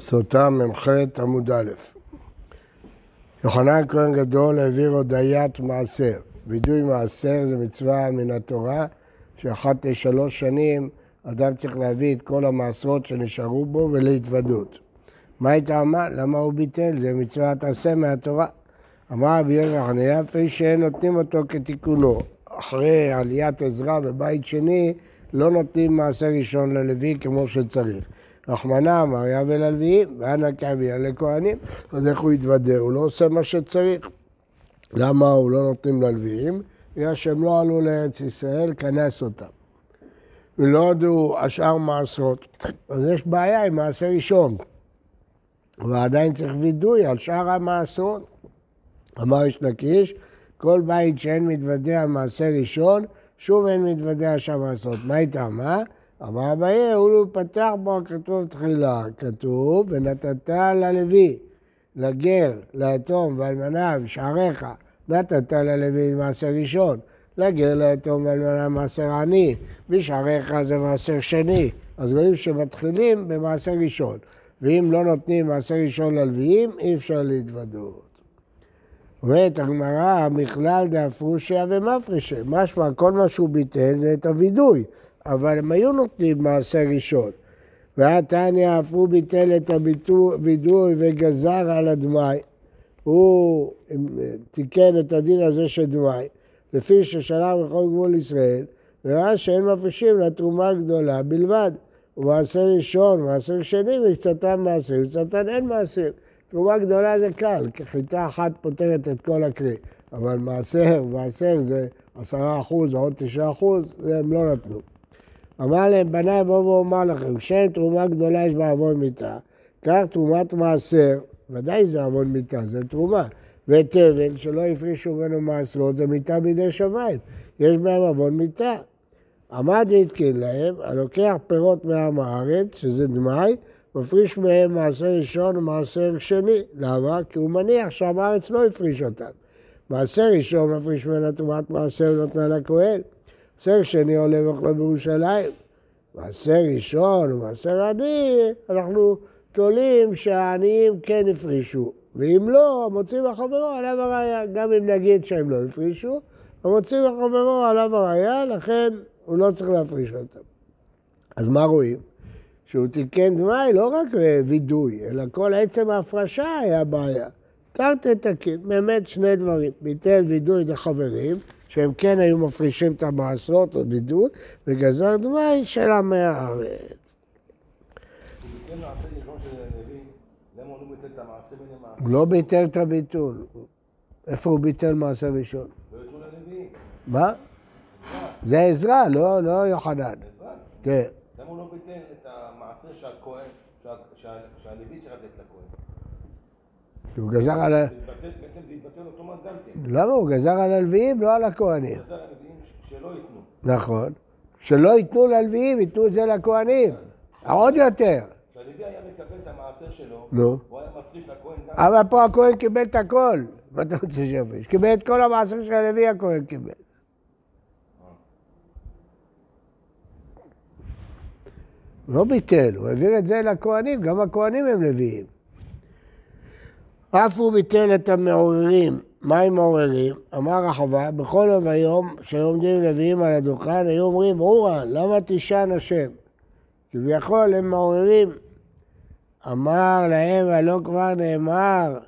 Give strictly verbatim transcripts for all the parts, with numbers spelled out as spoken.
סוטה מ"ח עמוד א'. יוחנן כהן גדול העביר הודיית מעשר. וידוי מעשר זה מצווה מן התורה שאחת לשלוש שנים אדם צריך להביא את כל המעשרות שנשארו בו ולהתוודות. מה התאמה? למה הוא ביטל? זה מצווה תעשה מהתורה. אמר רבי יוחנן אף שאין נותנים אותו כתיקונו. אחרי עליית עזרא בבית שני לא נותנים מעשר ראשון ללוי כמו שצריך. רחמנא אמר יהווה ללוויים, והנא כהוויה לכהנים. אז איך הוא יתוודה? הוא לא עושה מה שצריך. למה הוא לא נותנים ללוויים? בגלל שהם לא עלו לארץ ישראל, כנס אותם. ולא הודעו השאר מעשרות. אז יש בעיה עם מעשר ראשון. ועדיין צריך וידוי על שאר המעשרות. אמר יש לקיש, כל בית שאין מתוודה על מעשר ראשון, שוב אין מתוודה על שאר מעשרות. מה איתם, מה? אמר אביי, הוא פתח בו כתוב תחילה, כתוב, ונתת ללוי, לגר, ליתום ואלמנה ושעריך, נתת ללוי מעשר ראשון, לגר, ליתום ואלמנה מעשר עני, ושעריך זה מעשר שני, אז רואים שמתחילים במעשר ראשון, ואם לא נותנים מעשר ראשון ללוויים, אי אפשר להתוודות. אומרת הגמרא, מכלל דאפרושיה ומפרישיה, משמע, כל מה שהוא ביטל זה את הוידוי, אבל הם היו נותנים מעשר ראשון. והתניא אף הוא ביטל את הוידוי וגזר על הדמאי. הוא תיקן את הדין הזה של דמאי, לפי ששלח בכל גבול ישראל, וראה שהם מפרישים לתרומה הגדולה בלבד. ומעשר ראשון, מעשר שני, וקצתן מעשר, וקצתן אין מעשר. תרומה גדולה זה קל, כי חיטה אחת פותרת את כל הכלי. אבל מעשר, מעשר זה עשרה אחוז, עוד תשעה אחוז, זה הם לא נתנו. אמר להם, בניי, בואו ואומר לכם, כשם תרומה גדולה יש בעוון מיתה, כך תרומת מעשר, ודאי זה עוון מיתה, זה תרומה, ותבל, שלא הפרישו ממנו מעשרות, זה מיתה בידי שמיים, יש בהם עוון מיתה. עמד להתקין להם, הלוקח פירות מעם הארץ, שזה דמאי, מפריש מהם מעשר ראשון ומעשר שני. למה? כי הוא מניח שעם הארץ לא הפריש אותם. מעשר ראשון מפריש ממנה תרומת מעשר ונותנה לכהן. מעשר שני עולה ואוכלו בירושלים. מעשר ראשון ומעשר עני, אנחנו תולים שהעניים כן הפרישו. ואם לא, המוציא מחברו עליו הראיה. גם אם נגיד שהם לא הפרישו, המוציא מחברו עליו הראיה, לכן הוא לא צריך להפריש אותם. אז מה רואים? שהוא תיקן דמי לא רק וידוי, אלא כל עצם ההפרשה היה בעיה. תרתי תקין, באמת שני דברים, ביטל וידוי לחברים, שהם כן היו מפרישים את המעשרות או וידוי, וגזר דמי של המארץ. הוא לא ביטל את הביטול. איפה הוא ביטל מעשר ראשון? מה? זה עזרא, לא יוחנן. כן. למה הוא לא ביטל את המעשר שהלוי צריך לתת לכהן? הוא גזר על... זה התבטל אוטומט גם כן. למה? הוא גזר על הלוויים, לא על הכהנים. הוא גזר על הלוויים שלא ייתנו. נכון. שלא ייתנו ללוויים, ייתנו את זה לכהנים. עוד יותר. כשהלוי היה מקבל את המעשר שלו, הוא היה מפריש לכהן גם... אבל פה הכהן קיבל את הכל. מה אתה רוצה שיפריש? קיבל את כל המעשר של הלוי, הכהן קיבל. לא ביטל, הוא העביר את זה לכהנים, גם הכהנים הם לוויים. אף הוא ביטל את המעוררים. מה הם מעוררים? אמר רחבה, בכל יום ויום שעומדים לוויים על הדוכן, היו אומרים, אורה, למה תישן השם? כביכול הם מעוררים. אמר להם, הלא כבר נאמר,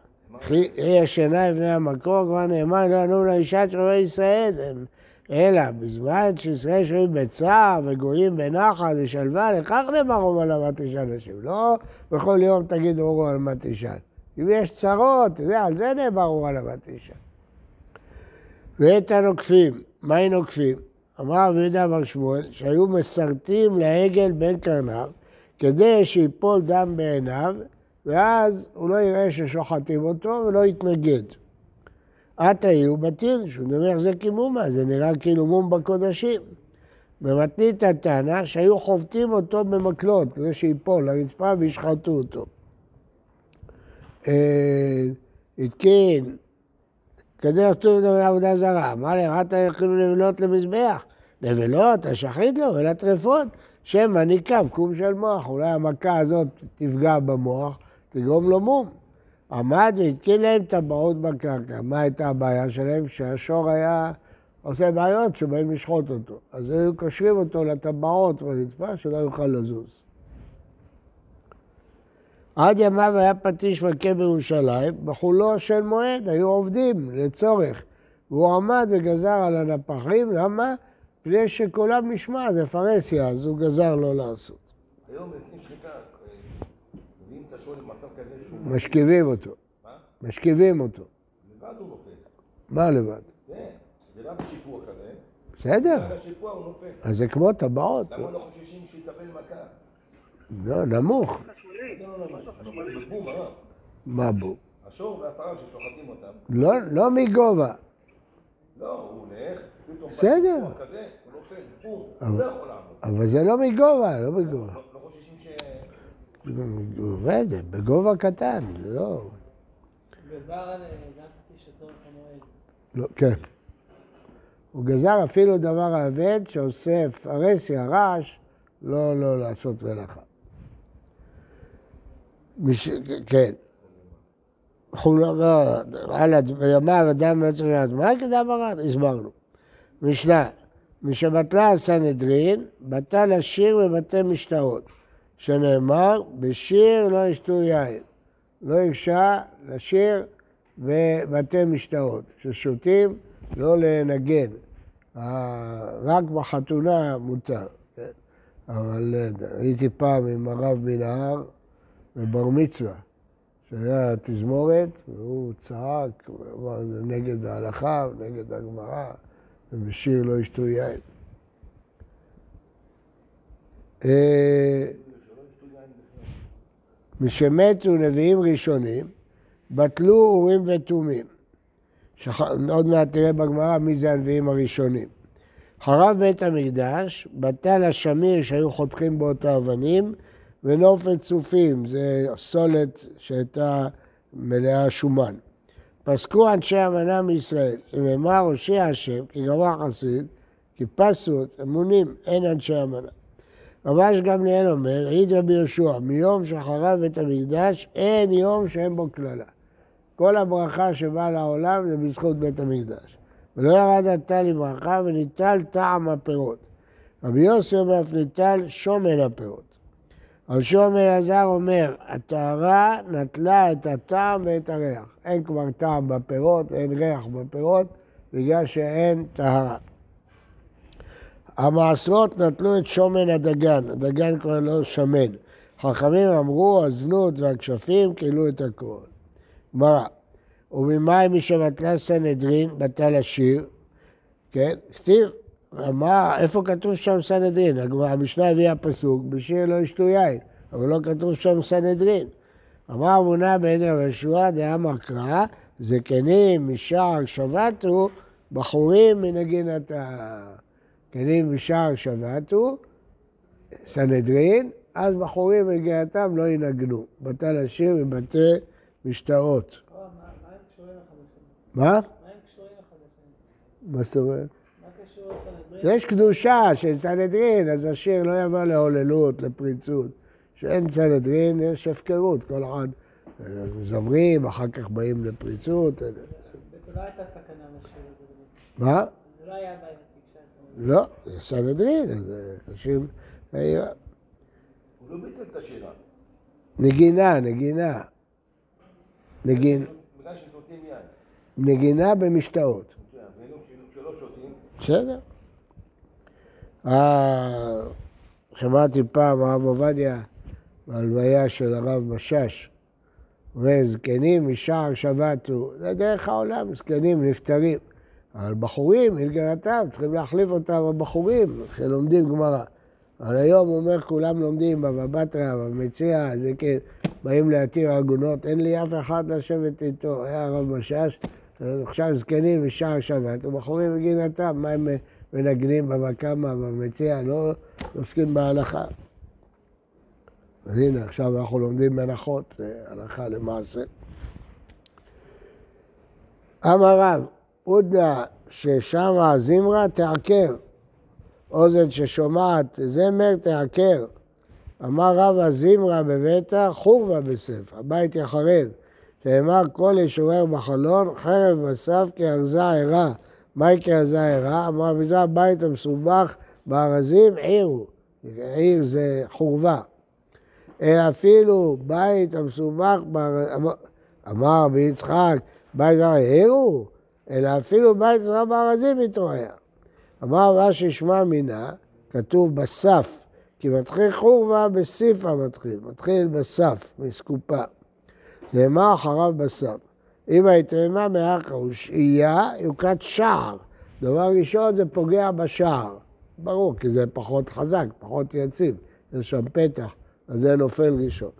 ישנה לבני המקור, כבר נאמר, לא ענו לאישה שרואה ישראל. אלא בזמן שישראל שרואים בצער וגויים בנחת ושלווה, לכך נאמרו על למה תישן השם. לא, בכל יום תגיד אורה על מה תישן. אם יש צרות, זה, על זה נאמר אורה למה תישן. ואת הנוקפים, מה הם נוקפים? אמר רבי יהודה בר שמואל, שהיו מסרטים לעגל בין קרניו, כדי שיפול דם בעיניו, ואז הוא לא יראה ששוחטים אותו ולא יתנגד. עתה היו בתין, שהוא נמח זה כמומה, זה נראה כאילו מום בקודשים. במתנית הטענה שהיו חובטים אותו במקלות, כדי שיפול לרצפה וישחטו אותו. התקין, כדי לכתוב את העבודה זרה, אמר להם, אתה יכולים נבלות למזבח, נבלות, השחית לו, אלא טרפות, שמעניקה קום של מוח, אולי המכה הזאת תפגע במוח, תגרום לו מום. עמד והתקין להם טבעות בקרקע. מה הייתה הבעיה שלהם? שהשור היה עושה בעיות שבאים לשחוט אותו. אז היו קושרים אותו לטבעות ברצפה שלא יוכל לזוז. עד ימיו היה פטיש מכה בירושלים, בחולו של מועד, היו עובדים לצורך. והוא עמד וגזר על הנפחים, למה? פני שכולם נשמע, זה פרסיה, אז הוא גזר לא לעשות. היום לפני שחיטה, מביאים את השור למצב כזה שהוא... משכיבים אותו. מה? משכיבים אותו. לבד הוא נופל. מה לבד? כן, זה לא בשיפוע כזה. בסדר. זה בשיפוע הוא נופל. אז זה כמו טבעות. למה לא חוששים שיתקבל מכה? לא, נמוך. בום, אה? מה בום? השור והפרה ששוחטים אותם. לא מגובה. לא, הוא נלך. בסדר. הוא כזה, הוא נופל, הוא, הוא לא יכול לעמוד. אבל זה לא מגובה, לא מגובה. לא חוששים ש... עובדת, בגובה קטן, לא. גזר על גנתי שצורך המועד. לא, כן. הוא גזר אפילו דבר העבד שאוסף הרסיה, הרעש, לא, לא לעשות מלאכה. כן. חולה, על ימיו אדם לא צריך לדעת, מה כדאי מרן? הסברנו. משנה, משבטלה הסנהדרין, בטל השיר בבתי משתאות, שנאמר, בשיר לא ישתו יין. לא יפשה לשיר בבתי משתאות, ששותים לא לנגן. רק בחתונה מותר. אבל הייתי פעם עם הרב מנהר ובר מצווה. שהיה תזמורת, והוא צעק, ואמר, זה נגד ההלכה, נגד הגמרא, ובשיר לא ישתו יין. משמתו נביאים ראשונים, בטלו אורים ותומים. עוד מעט תראה בגמרא מי זה הנביאים הראשונים. חרב בית המקדש, בטל השמיר שהיו חותכים באותה אבנים, ונופת צופים, זה סולת שהייתה מלאה שומן. פסקו אנשי המנה מישראל, אמר הושיע השם, כי גמר חסיד, כי פסות, אמונים, אין אנשי המנה. רבש גמליאל אומר, העיד רבי יהושע, מיום שחרב בית המקדש, אין יום שאין בו קללה. כל הברכה שבאה לעולם זה בזכות בית המקדש. ולא ירד הטל לברכה וניטל טעם הפירות. רבי יוסי אומר, אף ניטל שומן הפירות. אבל שום אלעזר אומר, הטהרה נטלה את הטעם ואת הריח. אין כבר טעם בפירות, אין ריח בפירות, בגלל שאין טהרה. המעשרות נטלו את שומן הדגן, הדגן כבר לא שמן. חכמים אמרו, הזנות והכשפים קילו את הכל. גמרא, וממאי משבטלה סנהדרין, בטל השיר, כן, כתיב. מה, איפה כתוב שם סנהדרין? המשנה הביאה פסוק, בשיר לא ישתו יין, אבל לא כתוב שם סנהדרין. אמר אמונה בעיני יהושע, דאמר קרא, זקנים משער שבתו, בחורים מנגינת ה... זקנים משער שבתו, סנהדרין, אז בחורים מנגינתם לא ינגנו. בטל השיר מבתי משתאות. מה הם קשורים לחדשים? מה? מה הם קשורים לחדשים? מה זאת אומרת? יש קדושה של סנהדרין, אז השיר לא יבוא להוללות, לפריצות. שאין סנהדרין, יש הפקרות, כל אחד מזמרים, אחר כך באים לפריצות. זה לא הייתה סכנה בשיר הזה. מה? זה לא היה בעיה של סנהדרין. לא, זה סנהדרין, זה אנשים... הוא לא ביטל את השירה. נגינה, נגינה. נגינה. בגלל ששותים יין. נגינה במשתאות. שלא שותים. בסדר. שמעתי פעם הרב עובדיה בהלוויה של הרב משש, וזקנים משער שבתו, זה דרך העולם, זקנים נפטרים, אבל בחורים, הלגנתם, צריכים להחליף אותם הבחורים, שלומדים גמרא. אבל היום הוא אומר, כולם לומדים בבא בתרא, במציע, זה כן, באים להתיר עגונות, אין לי אף אחד לשבת איתו, היה הרב משש, עכשיו זקנים משער שבתו, בחורים הלגנתם, מה הם... ונגנים במקמה, במציאה, לא עוסקים בהלכה. אז הנה, עכשיו אנחנו לומדים מנחות, הלכה למעשה. אמר רב, עודה ששמה זמרה תעקר, אוזן ששומעת זמר תעקר. אמר רבא זמרה בביתה, חורבה בסף, הבית יחרב. שאמר כל ישורר בחלון, חרב בסף כארזה עירה. מה כארזה עירה? אמר בזה הבית המסובך בארזים עירו. עיר זה חורבה. אפילו בית המסובך בארזים, אמר רבי יצחק, בית העירו, אלא אפילו בית המסובך בארזים מתרוער. אמר רש"י שמע מינה, כתוב בסף, כי מתחיל חורבה בסיפה מתחיל, מתחיל בסף, מסקופה. נאמר אחריו בסף. אם היתאמה מאחר ושאייה, יוקד שער. דבר ראשון זה פוגע בשער. ברור, כי זה פחות חזק, פחות יציב. יש שם פתח, אז זה נופל ראשון.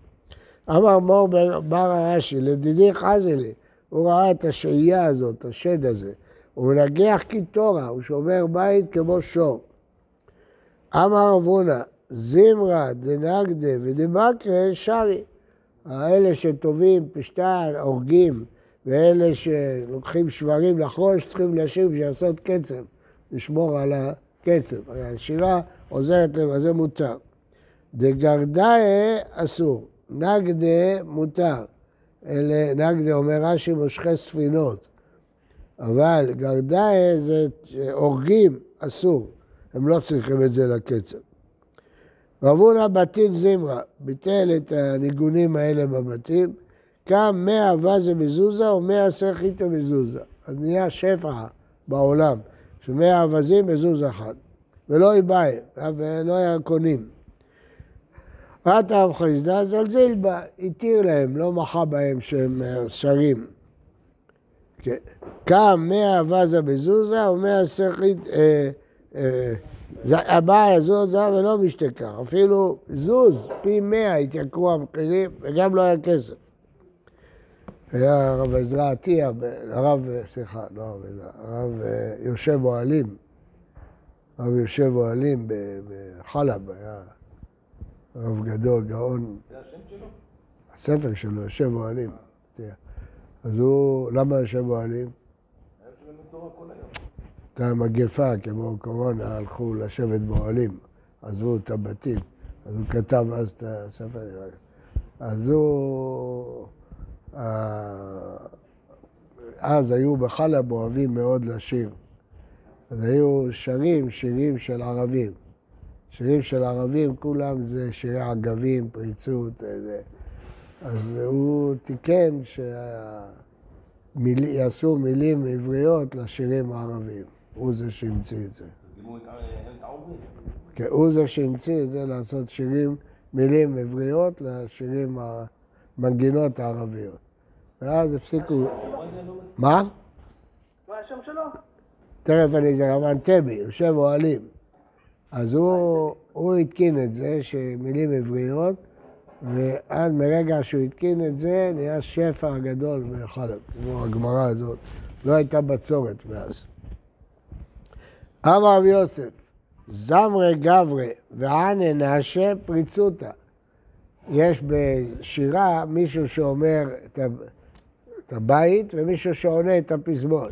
אמר מור בר הרש"י, לדידי חזי לי, הוא ראה את השאייה הזאת, את השד הזה. הוא נגח כתורה, הוא שובר בית כמו שור. אמר אבונה, זמרה, דנגדה ודבקרה, שרי. האלה שטובים, פשטן, הורגים, ואלה שלוקחים שברים לחרוש, צריכים לשיר שיעשות קצב, לשמור על הקצב. הרי השירה עוזרת להם, אז זה מותר. דגרדאי אסור, נגדה מותר. אלה, נגדה אומר רש"י מושכי ספינות. אבל גרדאי זה הורגים אסור, הם לא צריכים את זה לקצב. רבונה בתים זמרה, ביטל את הניגונים האלה בבתים, קם מאה וזה מזוזה או מאה סרחית מזוזה, אז נהיה שפע בעולם, שמאה וזים מזוז אחד, ולא יבאי, ולא יקונים. רטה המחזדה זלזיל בה, התיר להם, לא מחה בהם שהם שרים. קם מאה וזה בזוזה או מאה סרחית הבעיה זו זה ולא משתקח, אפילו זוז, פי מאה התייקרו המחירים וגם לא היה כסף. היה הרב עזרא עטיה, הרב, סליחה, לא הרב עזרא, הרב יושב אוהלים, הרב יושב אוהלים בחלב, היה רב גדול, גאון. זה השם שלו? הספר שלו, יושב אוהלים. אז הוא, למה יושב אוהלים? היה שלנו תורה כל היום. הייתה מגפה, כמו קורונה, הלכו לשבת באוהלים, עזבו את הבתים, אז הוא כתב אז את הספר. אז הוא... אז היו בחלב אוהבים מאוד לשיר. אז היו שרים, שירים של ערבים. שירים של ערבים, כולם זה שירי עגבים, פריצות, איזה... אז הוא תיקן שיעשו מילים עבריות לשירים הערבים. הוא זה שהמציא את זה. כן, הוא זה שהמציא את זה לעשות שירים, מילים עבריות לשירים המנגינות הערביות. ואז הפסיקו... מה? מה השם שלו? תכף אני זה רבן טבי, יושב אוהלים. אז הוא התקין את זה, שמילים עבריות, ואז מרגע שהוא התקין את זה, נהיה שפע גדול בחלב, כמו הגמרא הזאת. לא הייתה בצורת מאז. אמר רב יוסף, זמרי גברי וענה נעשה פריצותה. יש בשירה מישהו שאומר את הבית ומישהו שעונה את הפזמון.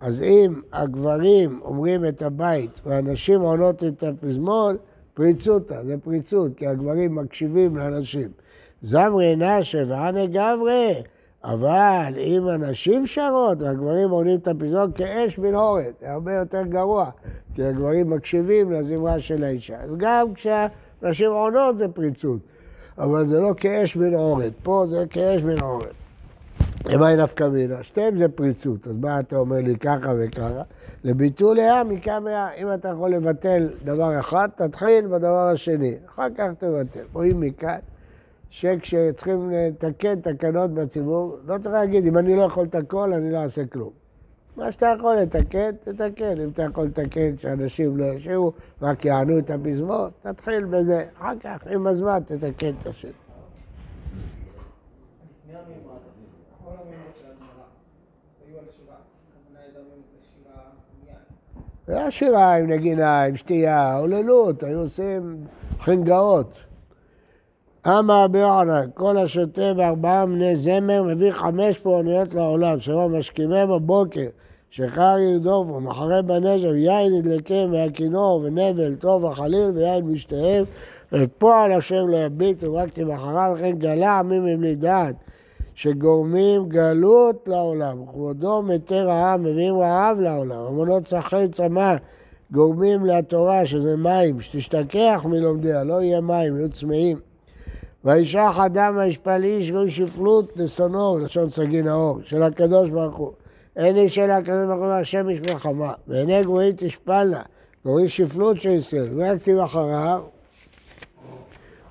אז אם הגברים אומרים את הבית והנשים עונות את הפזמון, פריצותה, זה פריצות, כי הגברים מקשיבים לאנשים. זמרי נעשה וענה גברי, אבל אם הנשים שרות, הגברים עונים את הפזמון כאש בנהורת, זה הרבה יותר גרוע, כי הגברים מקשיבים לזמרה של האישה. אז גם כשהנשים עונות זה פריצות, אבל זה לא כאש בנהורת, פה זה כאש בנהורת. מה היא נפקא מינה? שתיים זה פריצות, אז מה אתה אומר לי ככה וככה? לביטול היה מכמה, אם אתה יכול לבטל דבר אחד, תתחיל בדבר השני, אחר כך תבטל. רואים מכאן. שכשצריכים לתקן תקנות בציבור, לא צריך להגיד, אם אני לא יכול את הכל, אני לא אעשה כלום. מה שאתה יכול לתקן, תתקן. אם אתה יכול לתקן שאנשים לא ישירו, רק יענו את הפזמון, תתחיל בזה. אחר כך, עם הזמן, תתקן את השני. לפני המימד, כל המימד של הגמרא, היו על שירה. הכוונה ידעו את השירה מיד. היה שירה עם נגינה, עם שתייה, עוללות, היו עושים חנגאות. אמר ביוענן, כל השוטה בארבעה מני זמר מביא חמש פעוניות לעולם, שמה משכימם בבוקר, שחר ירדוף ומחרה בנשם, יין ידלקם והכינור ונבל, טוב החליל ויין משתיהם, את פועל השם לא יביט ורק תמחרה, לכן גלה עמים הם לדעת, שגורמים גלות לעולם, כבודו מתר העם, מביאים רעב לעולם, המונות צחי צמא, גורמים לתורה שזה מים, שתשתכח מלומדיה, לא יהיה מים, יהיו צמאים. וישח אדם הישפליש גוי שפלות לשונו, לשון סגין האור, של הקדוש ברוך הוא. אין איש אלא הקדוש ברוך הוא והשם איש מלחמה, ועיני גרועים תשפלנה, גרועים שפלות של ישראל, ונקטים אחריו.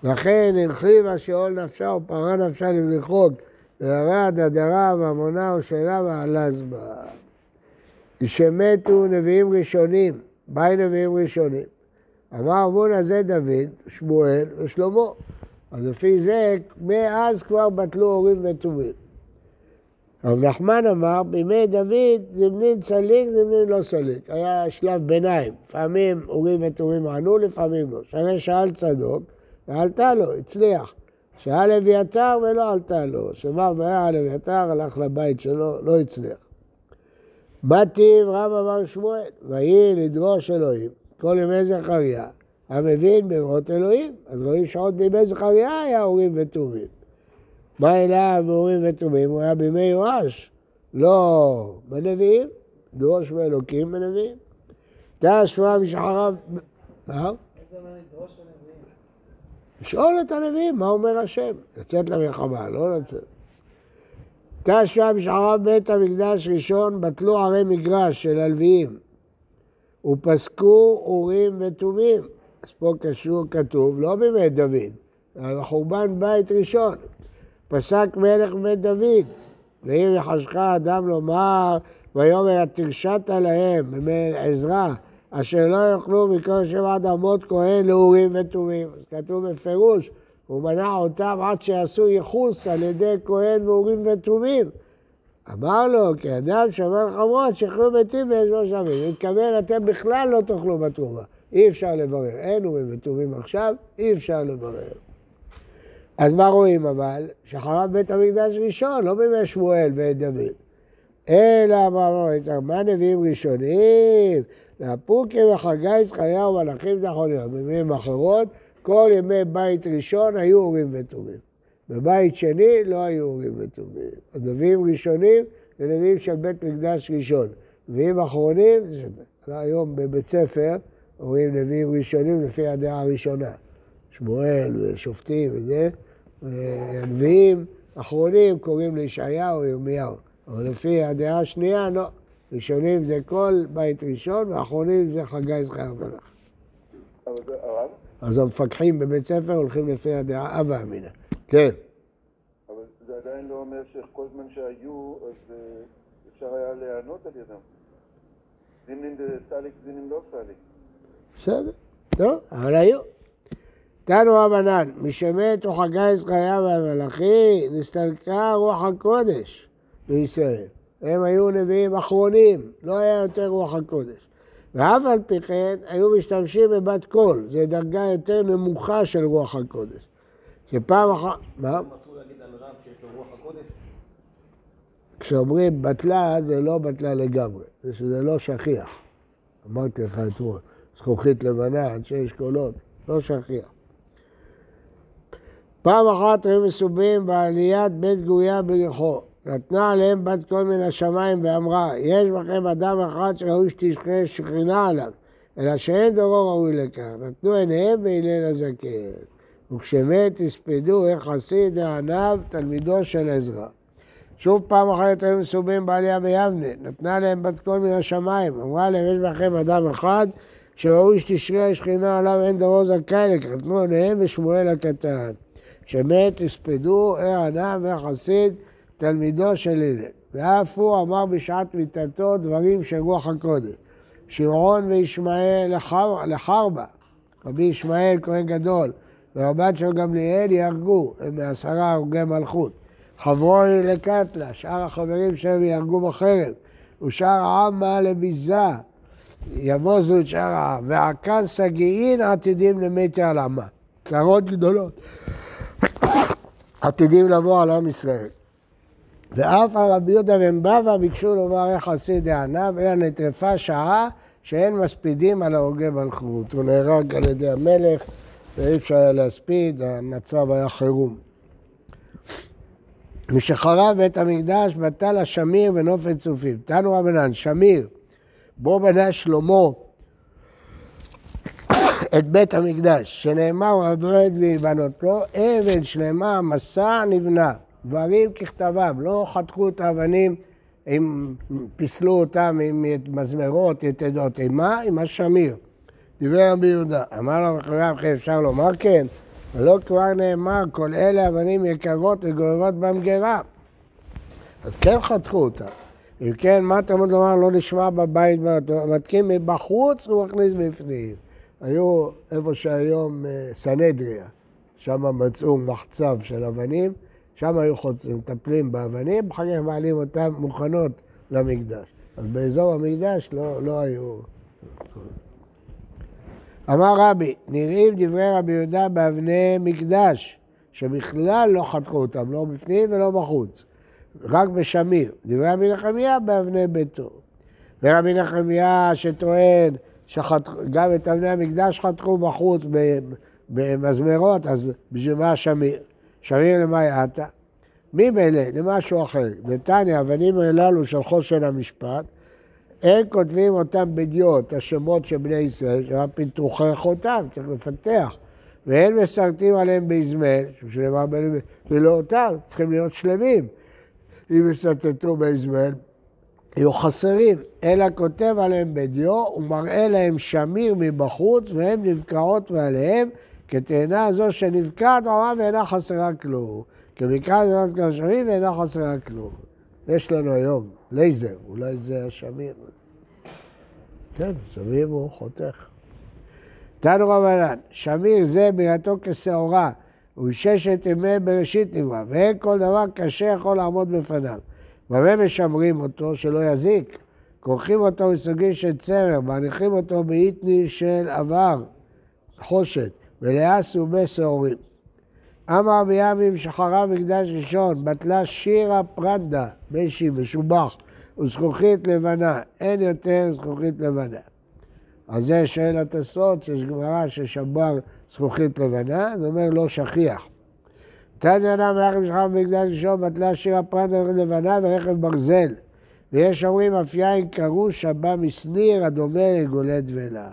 לכן הרחיבה שאול נפשה ופרה נפשה לבליחוג, וירד הדרה והמונה ושאלה ועלז בה. שמתו נביאים ראשונים, באי נביאים ראשונים. אמר בון הזה דוד, שמואל ושלמה. אז לפי זה, מאז כבר בטלו הורים וטובים. רב נחמן אמר, בימי דוד זמנין צליק, זמנין לא צליק. היה שלב ביניים, לפעמים הורים וטובים ענו, לפעמים לא. שרי שאל צדוק, ועלתה לו, הצליח. שאל אביתר ולא עלתה לו. שמר והיה על אביתר, הלך לבית שלו, לא הצליח. באתי רב אמר שמואל, ויהי לדרוש אלוהים, כל ימי זכריה, המבין במרות אלוהים, אז רואים שעות בימי זכריה היה הורים וטובים. מה אליו הורים וטובים? הוא היה בימי יואש, לא בנביאים, דרוש מאלוקים בנביאים. תשמע משחרב... מה? איזה אומר לדרוש הנביאים? לשאול את הנביאים, מה אומר השם? לצאת למלחמה, לא לצאת. תשמע משחרב בית המקדש ראשון, בטלו ערי מגרש של הלוויים, ופסקו אורים וטומים. אז פה קשור כתוב, לא בימי דוד, על חורבן בית ראשון. פסק מלך בית דוד, ואם יחשך אדם לומר, ויאמר תרשת להם, בימי עזרא, אשר לא יאכלו מכל שם עד עמוד כהן לאורים וטומים. אז כתוב בפירוש, הוא מנע אותם עד שעשו ייחוס על ידי כהן ואורים וטומים. אמר לו, כי אדם שמר חמרות, שחרו מתים ויש לא שמים. מתכוון, אתם בכלל לא תאכלו בתרומה. אי אפשר לברר. אין הורים וטובים עכשיו, אי אפשר לברר. אז מה רואים אבל? שחרב בית המקדש ראשון, לא בימי שמואל ואת דוד. אלא, אמרו, מה נביאים ראשונים? והפוקים וחגי, זכריה ומלאכים נכונים. במילים אחרות, כל ימי בית ראשון היו הורים וטובים. בבית שני לא היו הורים וטובים. הנביאים ראשונים זה נביאים של בית מקדש ראשון. נביאים אחרונים, היום בבית ספר, אומרים נביאים ראשונים לפי הדעה הראשונה. שמואל ושופטים וזה. הנביאים אחרונים קוראים לישעיהו וירמיהו. אבל לפי הדעה השנייה לא. ראשונים זה כל בית ראשון, ואחרונים זה חגי זכריה ומלאכים. אז המפקחים בבית ספר הולכים לפי הדעה הווה אמינא. כן. אבל זה עדיין לא אומר שכל זמן שהיו, אז אפשר היה להיענות על ידם. זימנים זה סליק, זימנים לא סליק. בסדר, טוב, אבל היו. תנו אמנן, משמת וחגי זכריה והמלאכים, נסתלקה רוח הקודש בישראל. הם היו נביאים אחרונים, לא היה יותר רוח הקודש. ואף על פי כן, היו משתמשים בבת קול, זו דרגה יותר נמוכה של רוח הקודש. שפעם אחת... מה? אסור להגיד על רב שיש לו רוח הקודש? כשאומרים בטלה, זה לא בטלה לגמרי, זה שזה לא שכיח. אמרתי לך אתמול, זכוכית לבנה, אנשי אשכולות, לא שכיח. פעם אחת הם מסובים בעליית בית גויה בריחו. נתנה עליהם בת קול מן השמיים ואמרה, יש בכם אדם אחד שראוי שתשכה שכינה עליו, אלא שאין דורו ראוי לכך. נתנו עיניהם והלל הזקן. וכשמת הספידו איך חסיד הענב תלמידו של עזרא. שוב פעם אחרת היו מסובים בעלייה ביבנה, נתנה להם בת קול מן השמיים, אמרה להם יש בכם אדם אחד שראוי שתשרה השכינה עליו אין דורו זכאי לכך, נתנו עיניהם ושמואל הקטן. כשמת הספידו איך ענב ואיך חסיד תלמידו של הלל. ואף הוא אמר בשעת מיתתו דברים של רוח הקודש. שמעון וישמעאל לחרבה, רבי ישמעאל כהן גדול, ורבת של גמליאל יהרגו, הם מעשרה הרוגי מלכות. חברוני לקטלה, שאר החברים שהם יהרגו בחרב, ושאר העם מעל לביזה, יבוזו את שאר העם, ועקן סגיעין עתידים למתי על עמה. צרות גדולות. עתידים לבוא על עם ישראל. ואף הרבי יהודה בן בבא ביקשו לומר יחסי דעניו, אלא נטרפה שעה שאין מספידים על ההוגה בלחבות. הוא נהרג על ידי המלך, ואי אפשר היה להספיד, המצב היה חירום. משחרב בית המקדש בטל השמיר ונופת צופים. תנו רבנן, שמיר, בו בנה שלמה את בית המקדש, שנאמר הברד ויבנות לו, אבן שלמה מסע נבנה, דברים ככתביו, לא חתכו את האבנים, אם פיסלו אותם עם מזמרות, יתדות, עם מה? עם השמיר. דיבר רבי יהודה, אמר רב חי, אפשר לומר כן, ולא כבר נאמר, כל אלה אבנים יקרות וגוררות במגירה. אז כן חתכו אותם. אם כן, מה אתה אומר, לא נשמע בבית, מתקים מבחוץ ומכניס בפנים. היו איפה שהיום סנהדריה, שם מצאו מחצב של אבנים, שם היו חוצים, מטפלים באבנים, אחר כך מעלים אותן מוכנות למקדש. אז באזור המקדש לא, לא היו. אמר רבי, נראים דברי רבי יהודה באבני מקדש, שבכלל לא חתכו אותם, לא בפנים ולא בחוץ, רק בשמיר. דברי רבי נחמיה באבני ביתו. ורבי נחמיה שטוען שגם את אבני המקדש חתכו בחוץ במזמרות, אז בשביל מה שמיר? שמיר למה יעתה? מי באלה? למשהו אחר. בטניה, אבנים הללו של חושן המשפט, אין כותבים אותם בדיוק, השמות של בני ישראל, שרק פיתוחך אותם, צריך לפתח. ואין מסרטים עליהם באזמל, שלמה בלו לא אותם, צריכים להיות שלמים. אם יסתתו באזמל, יהיו חסרים, אלא כותב עליהם בדיו, ומראה להם שמיר מבחוץ, והן נבקעות מעליהם, כתאנה הזו שנבקעת רמה ואינה חסרה כלום. כבקעת זו נבקעת שמיר ואינה חסרה כלום. יש לנו היום לייזר, אולי זה השמיר. כן, שמיר הוא חותך. תנו רבנן, שמיר זה בירתו כשעורה, וששת ימי בראשית נברא, ואין כל דבר קשה יכול לעמוד בפניו. במה משמרים אותו שלא יזיק, כורכים אותו מסוגים של צמר, מניחים אותו באיתני של עבר, חושת, ולעשו בסעורים. אמר רבי עמי שחרב מקדש ראשון, בטלה שירה פרנדה, משי משובח, וזכוכית לבנה, אין יותר זכוכית לבנה. אז זה שאל התוספות, יש גמרא ששבר זכוכית לבנה, זה אומר לא שכיח. תניא נמי אחים שחרב מקדש ראשון, בטלה שירה פרנדה לבנה ורכב ברזל. ויש אומרים, אף יין קרוש שבא מסניר הדומה לגולד ולהב.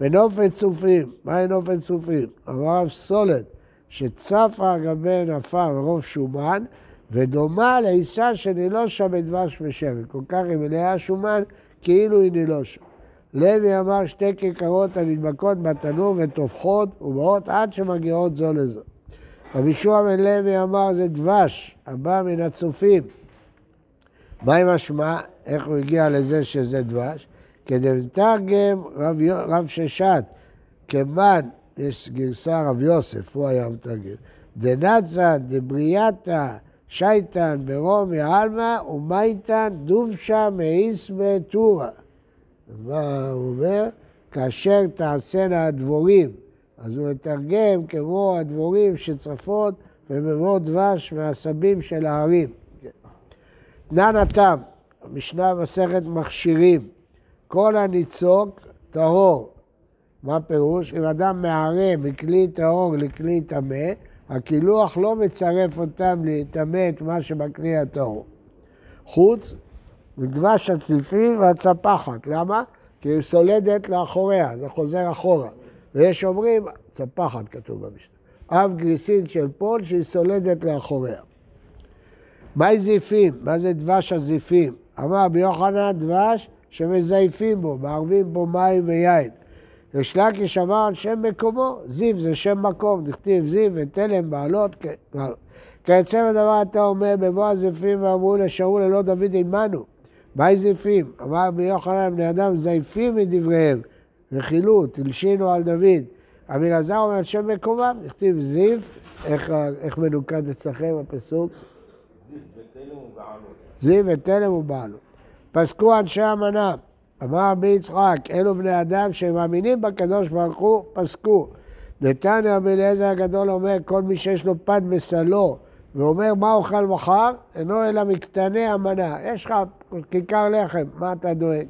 ונופת צופים, מהי נופת צופים? אמר פסולת, שצפה גבי נפה ורוב שומן, ודומה לעיסה שנילושה בדבש ושמן. כל כך היא מלאה שומן, כאילו היא נילושה. לוי אמר שתי כיכרות הנדבקות בתנור וטופחות ובאות עד שמגיעות זו לזו. רבי יהושע בן לוי אמר זה דבש, הבא מן הצופים. מה היא משמע? איך הוא הגיע לזה שזה דבש? כדמתרגם רב, רב ששת, כמן, יש גרסה רב יוסף, הוא היה מתרגם, דנצה, דברייתה, שייטן, ברומי, אלמה, ומייטן, דובשה, מאיס וטורה. מה הוא אומר? כאשר תעשנה הדבורים, אז הוא מתרגם כמו הדבורים שצפות וממות דבש מהסבים של הערים. תנן התם, משנה מסכת מכשירים, כל הניצוק טהור. מה פירוש? אם אדם מערה מכלי טהור לכלי טמא, הקילוח לא מצרף אותם לטמא את מה שבכלי הטהור. חוץ, מדבש הצליפים והצפחת. למה? כי היא סולדת לאחוריה, זה חוזר אחורה. ויש אומרים, צפחת כתוב במשנה, אף גריסין של פול שהיא סולדת לאחוריה. מה זיפים? מה זה דבש הזיפים? אמר ביוחנן דבש שמזייפים בו, מערבים בו מים ויין. יש לה כי שמר על שם מקומו, זיף זה שם מקום, נכתיב זיף ותלם בעלות. כעצם הדבר אתה אומר, בבוא הזיפים ואמרו לשאול אלו דוד עמנו. מה זיפים? אמר ביוחנן בני אדם זייפים מדבריהם, רכילו, תלשינו על דוד. המלעזר אומר על שם מקומם, נכתיב זיף, איך, איך מנוקד אצלכם הפסוק? זיף ותלם ובעלות. פסקו אנשי המנה, אמר רבי יצחק, אלו בני אדם שמאמינים בקדוש ברוך הוא, פסקו. נתניה בן אליעזר הגדול אומר, כל מי שיש לו פת בסלו ואומר מה אוכל מחר, אינו אלא מקטני המנה. יש לך כיכר לחם, מה אתה דואג?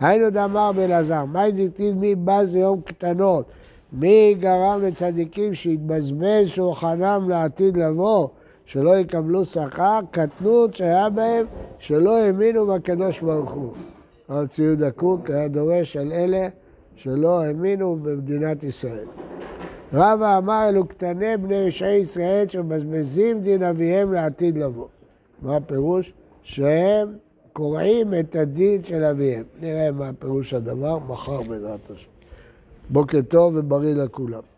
היינו דאמר בלעזר, מה ידיטיב מי בז ליום קטנות? מי גרם לצדיקים שהתבזבז שולחנם לעתיד לבוא, שלא יקבלו שכר, קטנות שהיה בהם, שלא האמינו בקדוש ברוך הוא. הרב צבי יהודה קוק היה דורש על אלה שלא האמינו במדינת ישראל. רבא אמר אלו קטני בני רשעי ישראל שמבזבזים דין אביהם לעתיד לבוא. מה הפירוש? שהם קוראים את הדין של אביהם. נראה מה הפירוש הדבר מחר בדעת השם. בוקר טוב ובריא לכולם.